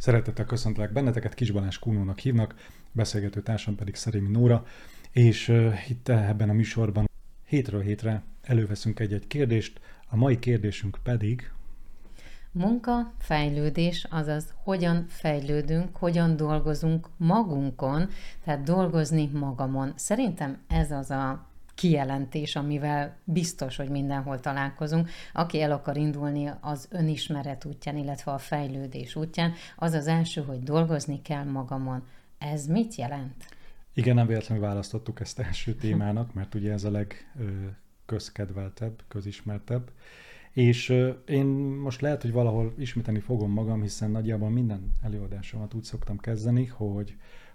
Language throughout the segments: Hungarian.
Szeretettel köszöntelek benneteket, Kis Balázs Kúnónak hívnak, beszélgető társam pedig Szerémi Nóra, és itt ebben a műsorban hétről hétre előveszünk egy-egy kérdést, a mai kérdésünk pedig... Munka, fejlődés, azaz hogyan fejlődünk, hogyan dolgozunk magunkon, tehát dolgozni magamon. Szerintem ez az a kijelentés, amivel biztos, hogy mindenhol találkozunk. Aki el akar indulni az önismeret útján, illetve a fejlődés útján, az az első, hogy dolgozni kell magamon. Ez mit jelent? Igen, nem véletlenül választottuk ezt első témának, mert ugye ez a legközkedveltebb, közismertebb. És én most lehet, hogy valahol ismételni fogom magam, hiszen nagyjából minden előadásomat úgy szoktam kezdeni,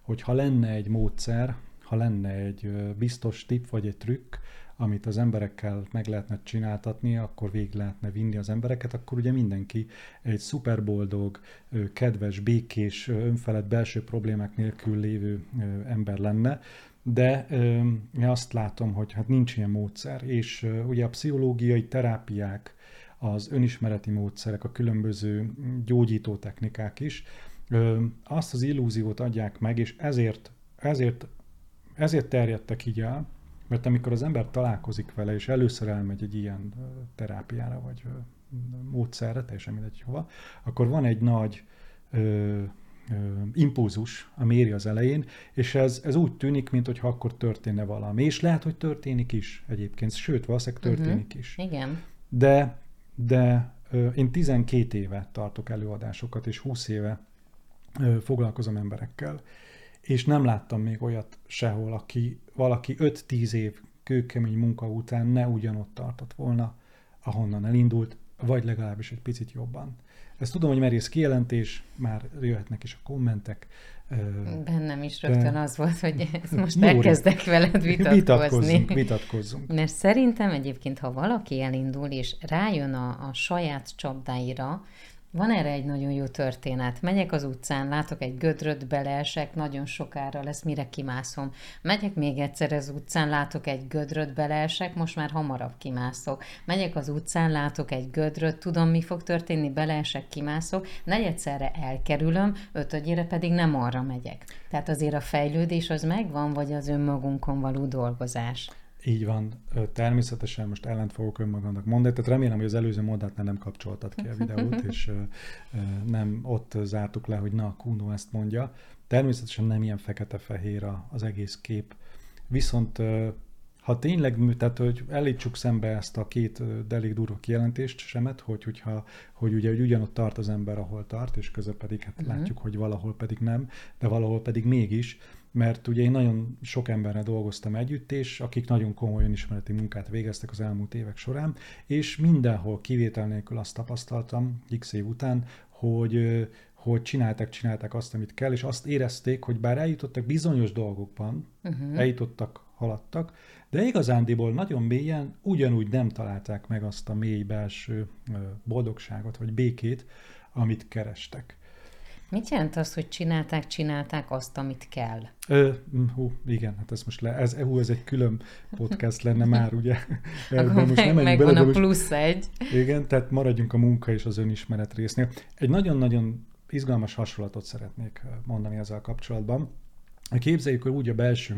hogy ha lenne egy módszer, ha lenne egy biztos tipp vagy egy trükk, amit az emberekkel meg lehetne csináltatni, akkor végig lehetne vinni az embereket, akkor ugye mindenki egy szuperboldog, kedves, békés, önfelett belső problémák nélkül lévő ember lenne. De én azt látom, hogy hát nincs ilyen módszer, és ugye a pszichológiai terápiák, az önismereti módszerek, a különböző gyógyító technikák is azt az illúziót adják meg, és ezért terjedtek így el, mert amikor az ember találkozik vele, és először elmegy egy ilyen terápiára, vagy módszerre, teljesen mindegy hova, akkor van egy nagy impulzus, ami éri az elején, és ez úgy tűnik, mintha akkor történne valami. És lehet, hogy történik is egyébként, sőt, valószínűleg történik is. Igen. De én 12 éve tartok előadásokat, és 20 éve foglalkozom emberekkel, és nem láttam még olyat sehol, aki valaki 5-10 év kőkemény munka után ne ugyanott tartott volna, ahonnan elindult, vagy legalábbis egy picit jobban. Ezt tudom, hogy merész kijelentés, már jöhetnek is a kommentek. Bennem is rögtön az volt, hogy ezt most elkezdek veled vitatkozzunk. Mert szerintem egyébként, ha valaki elindul és rájön a saját csapdáira, van erre egy nagyon jó történet. Megyek az utcán, látok egy gödröt, beleesek, nagyon sokára lesz, mire kimászom. Megyek még egyszer az utcán, látok egy gödröt, beleesek, most már hamarabb kimászok. Megyek az utcán, látok egy gödröt, tudom, mi fog történni, beleesek, kimászok, negyedszerre elkerülöm, ötödjére pedig nem arra megyek. Tehát azért a fejlődés az megvan, vagy az önmagunkon való dolgozás? Így van, természetesen most ellent fogok önmagamnak mondani, tehát remélem, hogy az előző mondatnál nem kapcsoltad ki a videót, és nem ott zártuk le, hogy na, a Kúnó ezt mondja. Természetesen nem ilyen fekete-fehér az egész kép. Viszont ha tényleg, tehát hogy elítsuk szembe ezt a két elég durva kijelentést, Semet, hogy ugyanott tart az ember, ahol tart, és közben pedig látjuk, hogy valahol pedig nem, de valahol pedig mégis, mert ugye én nagyon sok emberrel dolgoztam együtt, és akik nagyon komoly önismereti munkát végeztek az elmúlt évek során, és mindenhol kivétel nélkül azt tapasztaltam x év után, hogy csinálták azt, amit kell, és azt érezték, hogy bár eljutottak bizonyos dolgokban, haladtak, de igazándiból nagyon mélyen ugyanúgy nem találták meg azt a mély belső boldogságot, vagy békét, amit kerestek. Mit jelent az, hogy csinálták azt, amit kell? Igen, hát ez most ez egy külön podcast lenne már, ugye? Akkor megvan a plusz egy. Igen, tehát maradjunk a munka és az önismeret résznél. Egy nagyon-nagyon izgalmas hasonlatot szeretnék mondani ezzel kapcsolatban. Képzeljük, hogy úgy a belső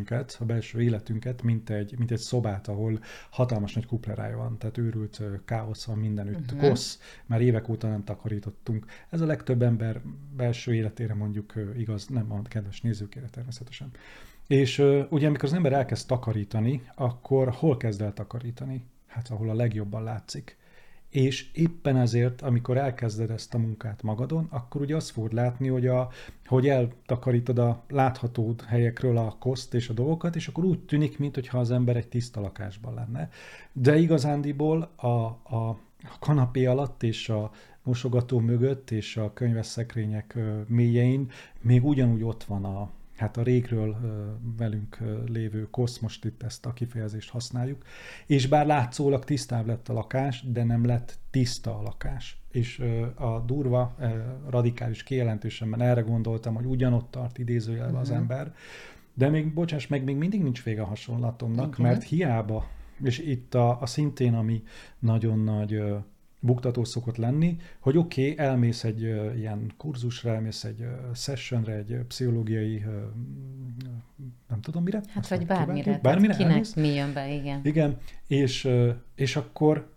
életünket, mint egy szobát, ahol hatalmas nagy kupleráj van, tehát őrült káosz van mindenütt, kosz, már évek óta nem takarítottunk. Ez a legtöbb ember belső életére mondjuk igaz, nem a kedves nézőkére természetesen. És ugye amikor az ember elkezd takarítani, akkor hol kezd el takarítani? Hát ahol a legjobban látszik. És éppen ezért, amikor elkezded ezt a munkát magadon, akkor ugye azt fogod látni, hogy eltakarítod a látható helyekről a koszt és a dolgokat, és akkor úgy tűnik, mintha az ember egy tiszta lakásban lenne. De igazándiból a kanapé alatt és a mosogató mögött és a könyvesszekrények mélyein még ugyanúgy ott van a régről velünk lévő kosz, most itt ezt a kifejezést használjuk, és bár látszólag tisztább lett a lakás, de nem lett tiszta a lakás. És a durva, radikális kijelentésemben erre gondoltam, hogy ugyanott tart idézőjelben az ember, de még mindig nincs vége a hasonlatomnak, mert hiába, és itt a szintén, ami nagyon nagy buktató szokott lenni, hogy oké, elmész egy ilyen kurzusra, elmész egy sessionre, egy pszichológiai, nem tudom mire. Hát vagy bármire, kinek mi jön be, igen. Igen, és akkor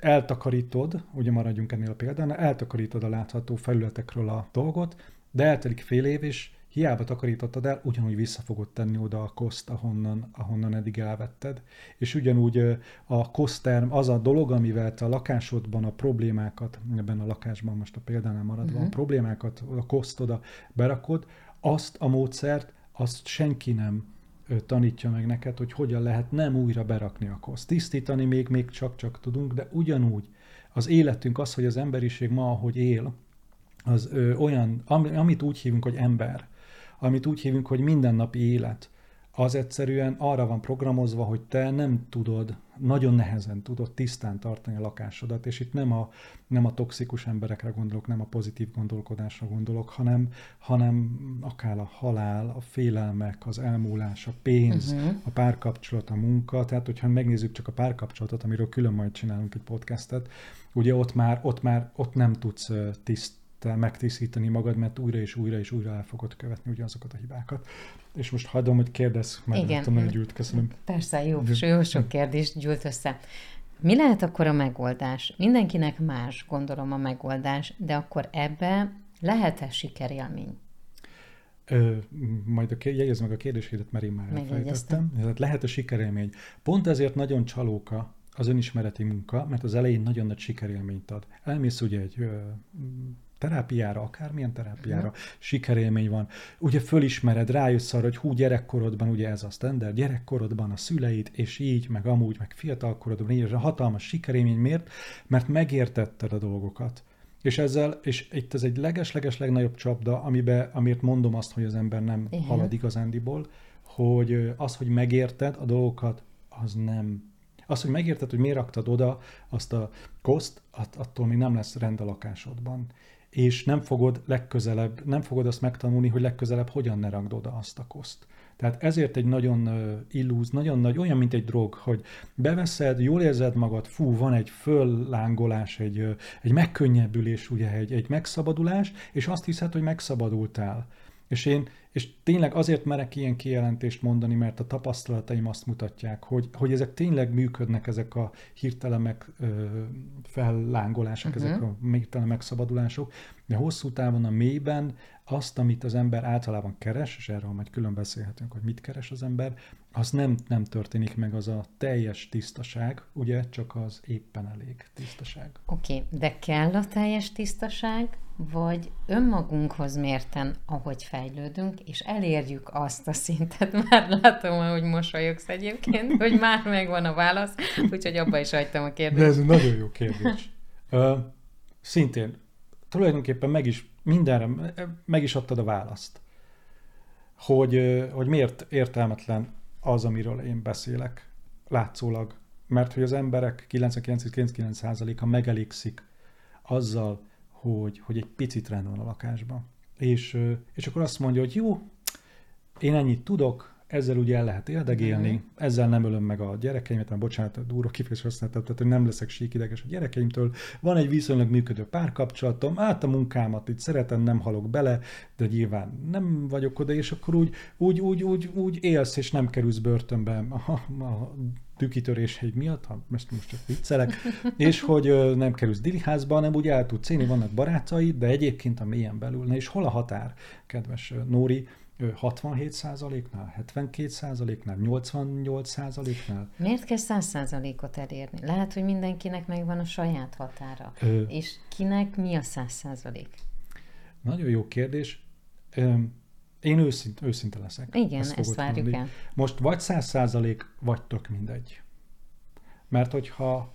eltakarítod, ugye maradjunk ennél a példánál, eltakarítod a látható felületekről a dolgot, de eltelik fél év, és hiába takarítottad el, ugyanúgy vissza fogod tenni oda a koszt, ahonnan eddig elvetted. És ugyanúgy a koszterm az a dolog, amivel te a lakásodban a problémákat, ebben a lakásban most a példánál maradva, a problémákat, a koszt oda berakod, azt a módszert, azt senki nem tanítja meg neked, hogy hogyan lehet nem újra berakni a koszt. Tisztítani még csak-csak tudunk, de ugyanúgy az életünk az, hogy az emberiség ma, ahogy él, az olyan, amit úgy hívunk, hogy ember, amit úgy hívunk, hogy mindennapi élet, az egyszerűen arra van programozva, hogy te nem tudod, nagyon nehezen tudod tisztán tartani a lakásodat, és itt nem a toxikus emberekre gondolok, nem a pozitív gondolkodásra gondolok, hanem akár a halál, a félelmek, az elmúlás, a pénz, a párkapcsolat, a munka, tehát hogyha megnézzük csak a párkapcsolatot, amiről külön majd csinálunk egy podcastet, ugye ott nem tudsz megtisztítani magad, mert újra és újra és újra el fogod követni ugyanazokat a hibákat. És most hagyom, hogy kérdezz meg, mert a Gyult, köszönöm. Persze, jó sok kérdést gyűlt össze. Mi lehet akkor a megoldás? Mindenkinek más, gondolom, a megoldás, de akkor ebbe lehet-e sikerélmény? Majd jegyezz meg a kérdésédet, mert én már elfelejtettem. Lehet-e sikerélmény? Pont ezért nagyon csalóka az önismereti munka, mert az elején nagyon nagy sikerélményt ad. Elmész ugye egy terápiára, akármilyen terápiára, sikerélmény van. Ugye fölismered, rájössz arra, hogy gyerekkorodban ugye ez a standard, gyerekkorodban a szüleid, és így, meg amúgy, meg fiatalkorodban, így hatalmas sikerélmény, miért? Mert megértetted a dolgokat. És ezzel, és itt ez egy leges-leges legnagyobb csapda, amiért mondom azt, hogy az ember nem halad igazándiból, hogy az, hogy megérted a dolgokat, az nem. Az, hogy megérted, hogy miért raktad oda azt a koszt, attól még nem lesz rend a lakásodban. És nem fogod azt megtanulni, hogy legközelebb hogyan ne rakd oda azt a koszt. Tehát ezért egy nagyon illúz, nagyon nagy, olyan, mint egy drog, hogy beveszed, jól érzed magad, van egy föllángolás, egy megkönnyebbülés, ugye, egy megszabadulás, és azt hiszed, hogy megszabadultál. És tényleg azért merek ilyen kijelentést mondani, mert a tapasztalataim azt mutatják, hogy ezek tényleg működnek, ezek a hirtelen fellángolások, ezek a hirtelen megszabadulások, de hosszú távon a mélyben azt, amit az ember általában keres, és erről majd külön beszélhetünk, hogy mit keres az ember, az nem történik meg, az a teljes tisztaság, ugye, csak az éppen elég tisztaság. Oké, de kell a teljes tisztaság, vagy önmagunkhoz mérten, ahogy fejlődünk, és elérjük azt a szintet, már látom, ahogy mosolyogsz egyébként, hogy már megvan a válasz, úgyhogy abba is hagytam a kérdést. De ez nagyon jó kérdés. Szintén, tulajdonképpen mindenre meg is adtad a választ, hogy miért értelmetlen az, amiről én beszélek látszólag, mert hogy az emberek 99,9%-a megelégszik azzal, hogy egy picit rend van a lakásban. És akkor azt mondja, hogy jó, én ennyit tudok, ezzel ugye el lehet érdegélni, ezzel nem ölöm meg a gyerekeimet, mert bocsánat, durva kifejezést használtam, tehát hogy nem leszek síkideges a gyerekeimtől, van egy viszonylag működő párkapcsolatom, a munkámat itt szeretem, nem halok bele, de nyilván nem vagyok oda, és akkor úgy élsz, és nem kerülsz börtönbe a tükítöréseid miatt, most csak viccelek, és hogy nem kerülsz diliházba, hanem úgy el tudsz élni, vannak barátaid, de egyébként a mélyen belül. Na és hol a határ, kedves Nóri? 67%-nál, 72%-nál, 88%-nál. Miért kell 100%-ot elérni? Lehet, hogy mindenkinek megvan a saját határa. És kinek mi a 100%? Nagyon jó kérdés. Én őszinte leszek. Igen, ezt várjuk mondani. El. Most vagy 100%, vagy tök mindegy. Mert hogyha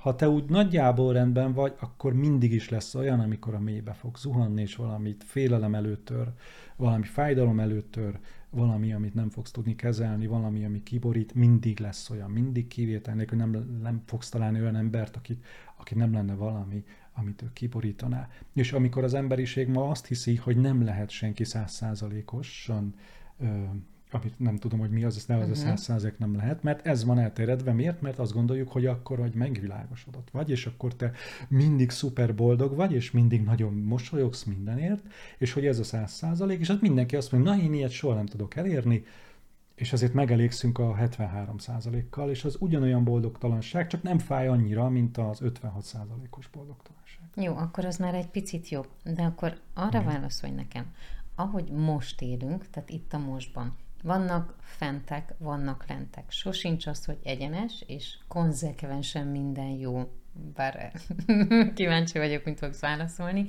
ha te úgy nagyjából rendben vagy, akkor mindig is lesz olyan, amikor a mélybe fog zuhanni, és valamit félelem előttör, valami fájdalom előttör, valami, amit nem fogsz tudni kezelni, valami, ami kiborít, mindig lesz olyan, mindig kivétel nélkül, nem fogsz találni olyan embert, aki nem lenne valami, amit ő kiborítaná. És amikor az emberiség ma azt hiszi, hogy nem lehet senki 100%-osan amit nem tudom, hogy mi az, azt nevező 100%, nem lehet, mert ez van elterjedve. Miért? Mert azt gondoljuk, hogy akkor, hogy megvilágosodott vagy, és akkor te mindig szuper boldog vagy, és mindig nagyon mosolyogsz mindenért, és hogy ez a 100%, és hát mindenki azt mondja, na én ilyet soha nem tudok elérni, és azért megelégszünk a 73%-kal, és az ugyanolyan boldogtalanság, csak nem fáj annyira, mint az 56%-os boldogtalanság. Jó, akkor az már egy picit jobb, de akkor arra válaszolj nekem, ahogy most élünk, tehát itt a mostban, vannak fentek, vannak lentek. Sosincs az, hogy egyenes, és konzekvensen minden jó. Bár kíváncsi vagyok, mint fogsz válaszolni.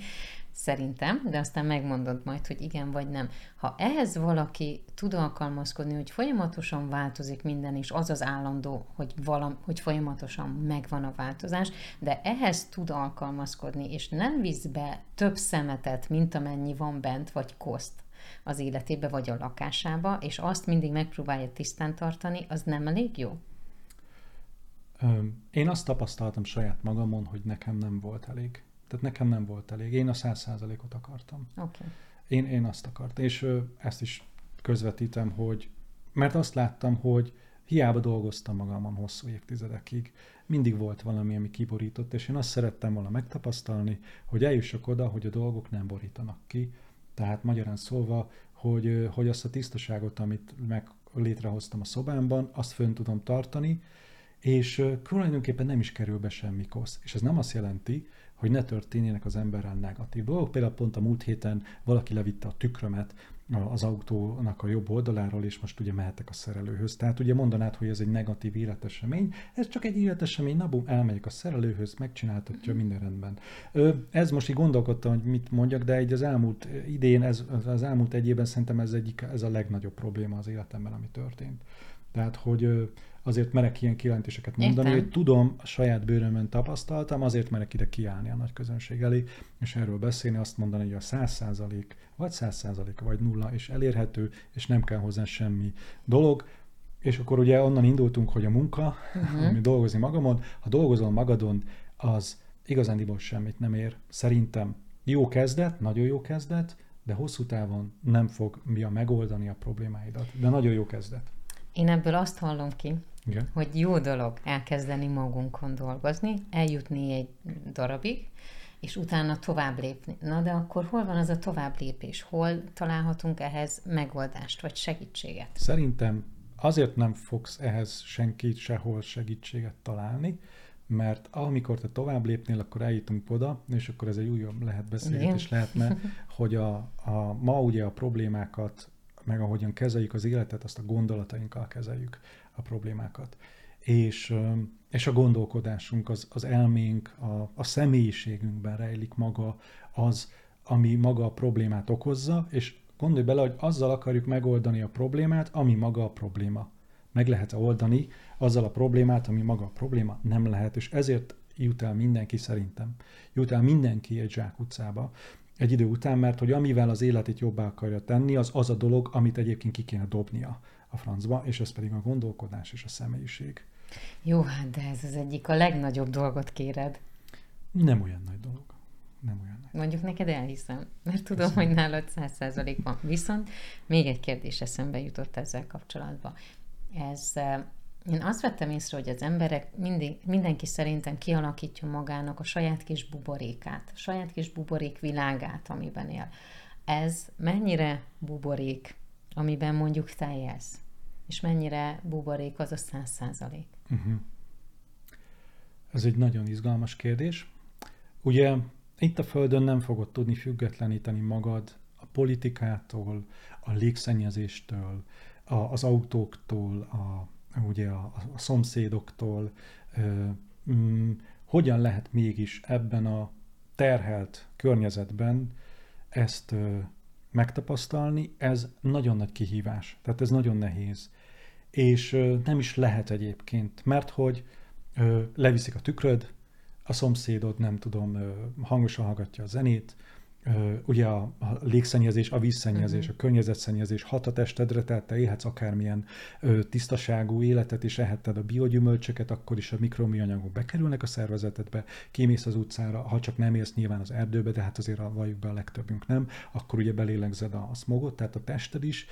Szerintem, de aztán megmondod majd, hogy igen vagy nem. Ha ehhez valaki tud alkalmazkodni, hogy folyamatosan változik minden, és az az állandó, hogy folyamatosan megvan a változás, de ehhez tud alkalmazkodni, és nem visz be több szemetet, mint amennyi van bent, vagy koszt az életébe, vagy a lakásába, és azt mindig megpróbálja tisztán tartani, az nem elég jó? Én azt tapasztaltam saját magamon, hogy nekem nem volt elég. Tehát nekem nem volt elég. Én a 100%-ot akartam. Okay. Én azt akartam. És ezt is közvetítem, hogy... Mert azt láttam, hogy hiába dolgoztam magamon hosszú évtizedekig, mindig volt valami, ami kiborított, és én azt szerettem volna megtapasztalni, hogy eljussak oda, hogy a dolgok nem borítanak ki. Tehát magyarán szólva, hogy azt a tisztaságot, amit meg létrehoztam a szobámban, azt fönn tudom tartani, és tulajdonképpen nem is kerül be semmi kosz. És ez nem azt jelenti, hogy ne történjenek az emberrel negatív dolgok. Például pont a múlt héten valaki levitte a tükrömet az autónak a jobb oldaláról, és most ugye mehetek a szerelőhöz. Tehát ugye mondanád, hogy ez egy negatív életesemény, ez csak egy életesemény, na bum, elmegyek a szerelőhöz, megcsináltatja, minden rendben. Ez most így gondolkodtam, hogy mit mondjak, de egy az elmúlt idén, az elmúlt egy évben szerintem ez a legnagyobb probléma az életemben, ami történt. Tehát, hogy azért merek ilyen kijelentéseket mondani, hogy tudom, a saját bőrömön tapasztaltam, azért merek ide kiállni a nagy közönség elé, és erről beszélni, azt mondani, hogy a 100% vagy 100% vagy nulla, és elérhető, és nem kell hozzá semmi dolog. És akkor ugye onnan indultunk, hogy a munka, ami dolgozni magamon, ha dolgozol magadon, az igazándiból semmit nem ér. Szerintem jó kezdet, nagyon jó kezdet, de hosszú távon nem fogja megoldani a problémáidat. De nagyon jó kezdet. Én ebből azt hallom ki, igen, hogy jó dolog elkezdeni magunkon dolgozni, eljutni egy darabig, és utána tovább lépni. Na de akkor hol van az a tovább lépés? Hol találhatunk ehhez megoldást, vagy segítséget? Szerintem azért nem fogsz ehhez senkit sehol segítséget találni, mert amikor te tovább lépnél, akkor eljutunk oda, és akkor ez egy újabb lehet beszélgetés lehetne, hogy ma ugye a problémákat, meg ahogyan kezeljük az életet, azt a gondolatainkkal kezeljük a problémákat. És a gondolkodásunk, az elménk, a személyiségünkben rejlik maga az, ami maga a problémát okozza, és gondolj bele, hogy azzal akarjuk megoldani a problémát, ami maga a probléma. Meg lehet oldani azzal a problémát, ami maga a probléma, nem lehet, és ezért jut el mindenki szerintem. Jut el mindenki egy zsákutcába, egy idő után, mert hogy amivel az életét jobbá akarja tenni, az a dolog, amit egyébként ki kéne dobnia a francba, és ez pedig a gondolkodás és a személyiség. Jó, hát de ez az egyik a legnagyobb dolgot kéred. Nem olyan nagy dolog. Nem olyan nagy. Mondjuk neked elhiszem, mert tudom, hogy nálad 100% van. Viszont még egy kérdés eszembe jutott ezzel kapcsolatban. Én azt vettem észre, hogy az emberek mindenki szerintem kialakítja magának a saját kis buborékát, a saját kis buborék világát, amiben él. Ez mennyire buborék, amiben mondjuk te élsz? És mennyire buborék az a 100%? Ez egy nagyon izgalmas kérdés. Ugye itt a Földön nem fogod tudni függetleníteni magad a politikától, a légszennyezéstől, az autóktól, ugye a szomszédoktól, hogyan lehet mégis ebben a terhelt környezetben ezt megtapasztalni, ez nagyon nagy kihívás, tehát ez nagyon nehéz. És nem is lehet egyébként, mert hogy leviszik a tükröd, a szomszédod, nem tudom, hangosan hallgatja a zenét, ugye a légszennyezés, a vízszennyezés, a környezetszennyezés hat a testedre, tehát te élhetsz akármilyen tisztaságú életet, és ehetted a biogyümölcsöket, akkor is a mikroműanyagok bekerülnek a szervezetedbe, kimész az utcára, ha csak nem élsz nyilván az erdőbe, de hát azért valljuk be a legtöbbünk nem, akkor ugye belélegzed a szmogot, tehát a tested is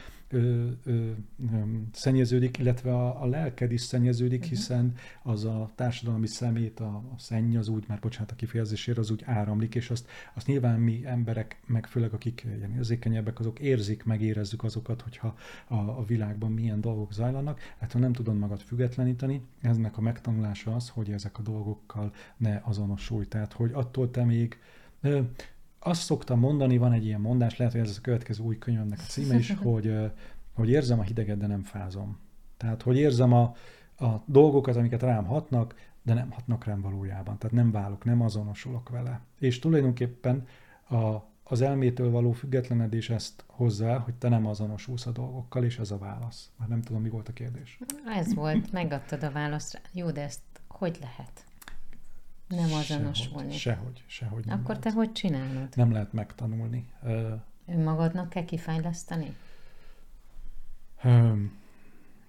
szennyeződik, illetve a lelked is szennyeződik, hiszen az a társadalmi szemét, a szenny az úgy, már bocsánat a kifejezésére, az úgy áramlik, és azt nyilván mi emberek, meg főleg akik ilyen érzékenyebbek, azok érzik, megérezzük azokat, hogyha a világban milyen dolgok zajlanak, hát ha nem tudod magad függetleníteni, ennek a megtanulása az, hogy ezek a dolgokkal ne azonosulj, tehát hogy attól te még... Azt szoktam mondani, van egy ilyen mondás, lehet, hogy ez a következő új könyvemnek a címe is, hogy érzem a hideget, de nem fázom. Tehát, hogy érzem a dolgokat, amiket rám hatnak, de nem hatnak rám valójában. Tehát nem válok, nem azonosulok vele. És tulajdonképpen az elmétől való függetlenedés ezt hozzá, hogy te nem azonosulsz a dolgokkal, és ez a válasz. Már nem tudom, mi volt a kérdés. Ez volt, megadtad a választ. Jó, de ezt hogy lehet? Nem azonosulni. Sehogy nem. Akkor lehet. Te hogy csinálod? Nem lehet megtanulni. Önmagadnak kell kifejleszteni?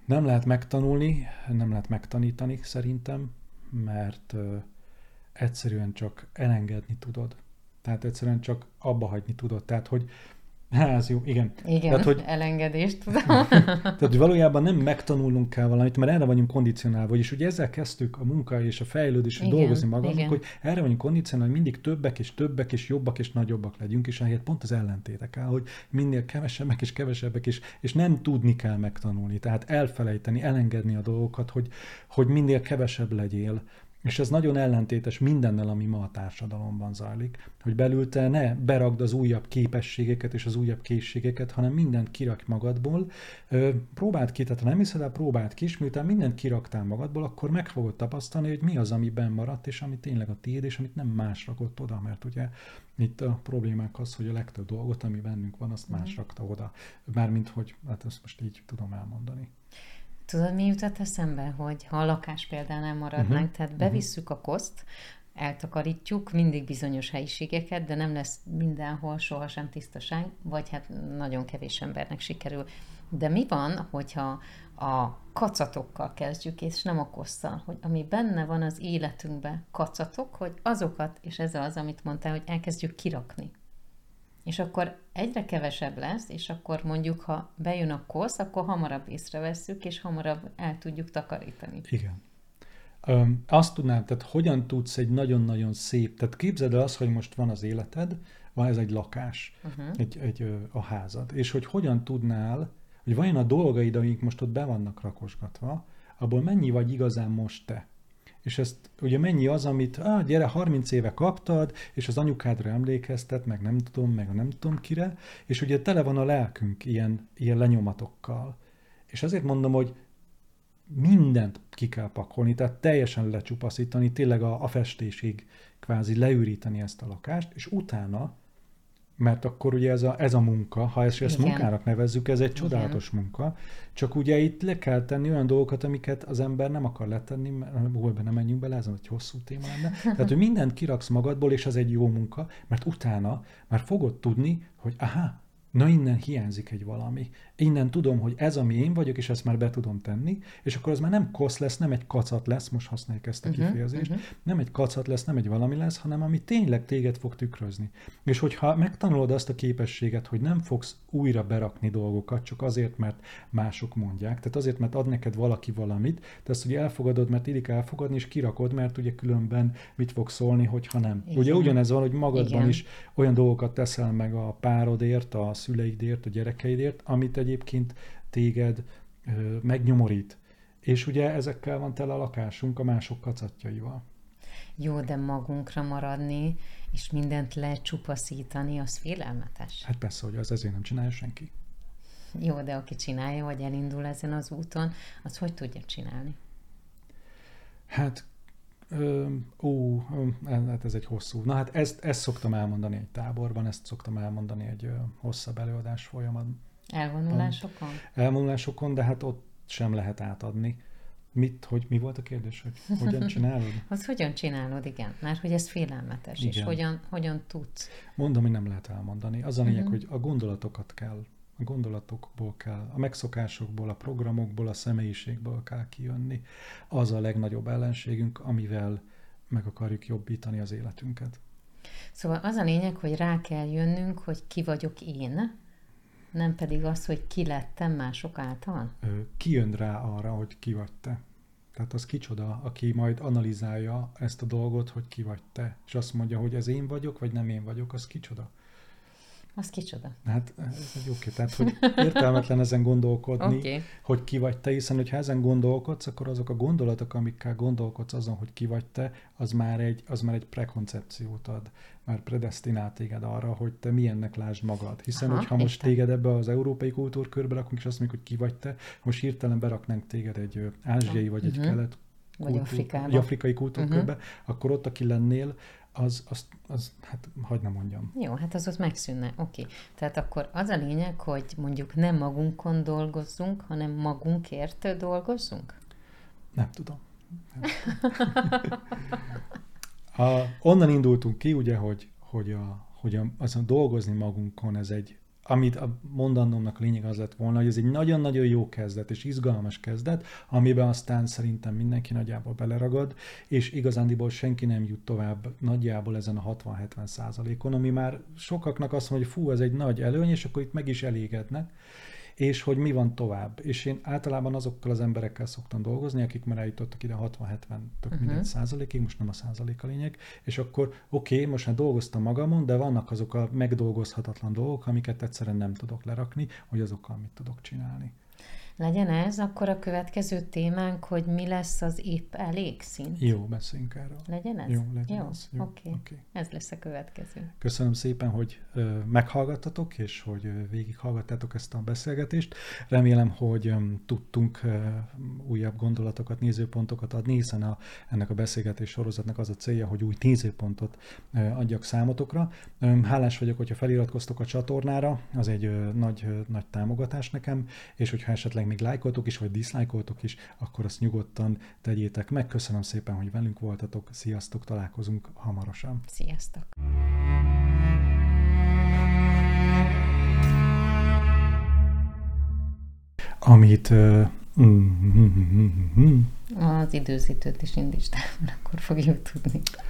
Nem lehet megtanulni, nem lehet megtanítani szerintem, mert egyszerűen csak elengedni tudod. Tehát egyszerűen csak abba hagyni tudod. Tehát, hogy ez jó, igen. Igen, tehát, hogy, elengedést tudom. Tehát, hogy valójában nem megtanulnunk kell valamit, mert erre vagyunk kondicionálva, vagyis ugye ezzel kezdtük a munka és a fejlődés, igen, dolgozni magunknak, hogy erre vagyunk kondicionálva, hogy mindig többek és jobbak és nagyobbak legyünk, és ahelyett pont az ellentétek áll, hogy minél kevesebbek és kevesebbek, és nem tudni kell megtanulni, tehát elfelejteni, elengedni a dolgokat, hogy minél kevesebb legyél. És ez nagyon ellentétes mindennel, ami ma a társadalomban zajlik, hogy belül te ne beragd az újabb képességeket és az újabb készségeket, hanem mindent kirakj magadból. Próbáld ki, tehát ha nem hiszed el, próbáld ki, és miután mindent kiraktál magadból, akkor meg fogod tapasztalni, hogy mi az, ami benn maradt, és ami tényleg a tiéd, és amit nem más rakott oda, mert ugye itt a problémák az, hogy a legtöbb dolgot, ami bennünk van, azt más rakta oda. Mármint, hogy hát ezt most így tudom elmondani. Tudod, mi jutott eszembe, hogy ha a lakás példánál maradnánk, tehát bevisszük a koszt, eltakarítjuk mindig bizonyos helyiségeket, de nem lesz mindenhol sohasem tisztaság, vagy hát nagyon kevés embernek sikerül. De mi van, hogyha a kacatokkal kezdjük, és nem a kosszal, hogy ami benne van az életünkben kacatok, hogy azokat, és ez az, amit mondtál, hogy elkezdjük kirakni. És akkor egyre kevesebb lesz, és akkor mondjuk, ha bejön a kosz, akkor hamarabb észrevesszük, és hamarabb el tudjuk takarítani. Igen. Azt tudnám, tehát hogyan tudsz egy nagyon-nagyon szép, tehát képzeld el azt, hogy most van az életed, van ez egy lakás, a házad, és hogy hogyan tudnál, hogy vajon a dolgaid, amik most ott be vannak rakosgatva, abból mennyi vagy igazán most te? És ezt ugye mennyi az, amit gyere, 30 éve kaptad, és az anyukádra emlékeztet, meg nem tudom, kire, és ugye tele van a lelkünk ilyen lenyomatokkal. És azért mondom, hogy mindent ki kell pakolni, tehát teljesen lecsupaszítani, tényleg a festésig kvázi leüríteni ezt a lakást, és utána, mert akkor ugye ez a munka, ha ezt munkának nevezzük, ez egy csodálatos munka, csak ugye itt le kell tenni olyan dolgokat, amiket az ember nem akar letenni, mert nem menjünk bele, ez egy hosszú téma lenne. Tehát, hogy mindent kiraksz magadból, és az egy jó munka, mert utána már fogod tudni, hogy na innen hiányzik egy valami. Innen tudom, hogy ez, ami én vagyok, és ezt már be tudom tenni, és akkor az már nem kosz lesz, nem egy kacat lesz, most használjuk ezt a kifejezést, nem egy kacat lesz, nem egy valami lesz, hanem ami tényleg téged fog tükrözni. És hogyha megtanulod azt a képességet, hogy nem fogsz újra berakni dolgokat, csak azért, mert mások mondják, tehát azért, mert ad neked valaki valamit, te ezt ugye elfogadod, mert illik elfogadni, és kirakod, mert ugye különben mit fog szólni, hogyha nem. Igen. Ugye ugyanez van, hogy magadban is olyan dolgokat teszel meg a párodért, a szüleidért, a gyerekeidért, amit egyébként téged megnyomorít. És ugye ezekkel van tele a lakásunk, a mások kacatjaival. Jó, de magunkra maradni, és mindent lecsupaszítani, az félelmetes. Hát persze, hogy az ezért nem csinálja senki. Jó, de aki csinálja, vagy elindul ezen az úton, az hogy tudja csinálni? Hát, ez egy hosszú. Na hát ezt szoktam elmondani egy táborban, ezt szoktam elmondani egy hosszabb előadás folyamatban. Elvonulásokon? Elvonulásokon, de hát ott sem lehet átadni. Mi volt a kérdés, hogy hogyan csinálod? Az hogyan csinálod, igen. Mert hogy ez félelmetes, igen. És hogyan tudsz? Mondom, hogy nem lehet elmondani. Az a lényeg, hogy a gondolatokat kell, a gondolatokból kell, a megszokásokból, a programokból, a személyiségből kell kijönni. Az a legnagyobb ellenségünk, amivel meg akarjuk jobbítani az életünket. Szóval az a lényeg, hogy rá kell jönnünk, hogy ki vagyok én, nem pedig az, hogy ki lettem mások által? Ki jön rá arra, hogy ki vagy te. Tehát az kicsoda, aki majd analizálja ezt a dolgot, hogy ki vagy te. És azt mondja, hogy ez én vagyok, vagy nem én vagyok, az kicsoda. Az kicsoda. Hát ez egy oké. Tehát, hogy értelmetlen ezen gondolkodni, okay. Hogy ki vagy te, hiszen hogyha ezen gondolkodsz, akkor azok a gondolatok, amikkel gondolkodsz azon, hogy ki vagy te, az már egy prekoncepciót ad, már predesztinál téged arra, hogy te milyennek lásd magad. Hiszen, hogyha most téged ebbe az európai kultúrkörbe rakunk, és azt mondjuk, hogy ki vagy te, most hirtelen beraknánk téged egy ázsiai, vagy egy kelet vagy afrikai kultúrkörbe, akkor ott, aki lennél, az hát hagyd ne mondjam. Jó, hát az ott megszűnne, oké. Tehát akkor az a lényeg, hogy mondjuk nem magunkon dolgozzunk, hanem magunkért dolgozzunk? Nem tudom. Onnan indultunk ki, ugye, hogy dolgozni magunkon, ez egy, amit a mondandomnak lényeg az lett volna, hogy ez egy nagyon-nagyon jó kezdet, és izgalmas kezdet, amiben aztán szerintem mindenki nagyjából beleragad, és igazándiból senki nem jut tovább nagyjából ezen a 60-70%-on, ami már sokaknak azt mondja, hogy fú, ez egy nagy előny, és akkor itt meg is elégednek, és hogy mi van tovább. És én általában azokkal az emberekkel szoktam dolgozni, akik már eljutottak ide 60-70, tök minden százalékig, most nem a százalék a lényeg, és akkor oké, most már dolgoztam magamon, de vannak azok a megdolgozhatatlan dolgok, amiket egyszerűen nem tudok lerakni, hogy azokkal mit tudok csinálni. Legyen ez, akkor a következő témánk, hogy mi lesz az épp elég szint. Jó, beszéljünk erről. Legyen ez? Jó, legyen ez. Jó, oké. Ez lesz a következő. Köszönöm szépen, hogy meghallgattatok, és hogy végighallgattátok ezt a beszélgetést. Remélem, hogy tudtunk újabb gondolatokat, nézőpontokat adni, hiszen ennek a beszélgetés sorozatnak az a célja, hogy új nézőpontot adjak számotokra. Hálás vagyok, hogyha feliratkoztok a csatornára, az egy nagy támogatás nekem, és hogyha esetleg még lájkoltok is, vagy diszlájkoltok is, akkor azt nyugodtan tegyétek meg. Köszönöm szépen, hogy velünk voltatok. Sziasztok, találkozunk hamarosan. Sziasztok! Amit... Az időzítőt is indítsd el, akkor fogjuk tudni.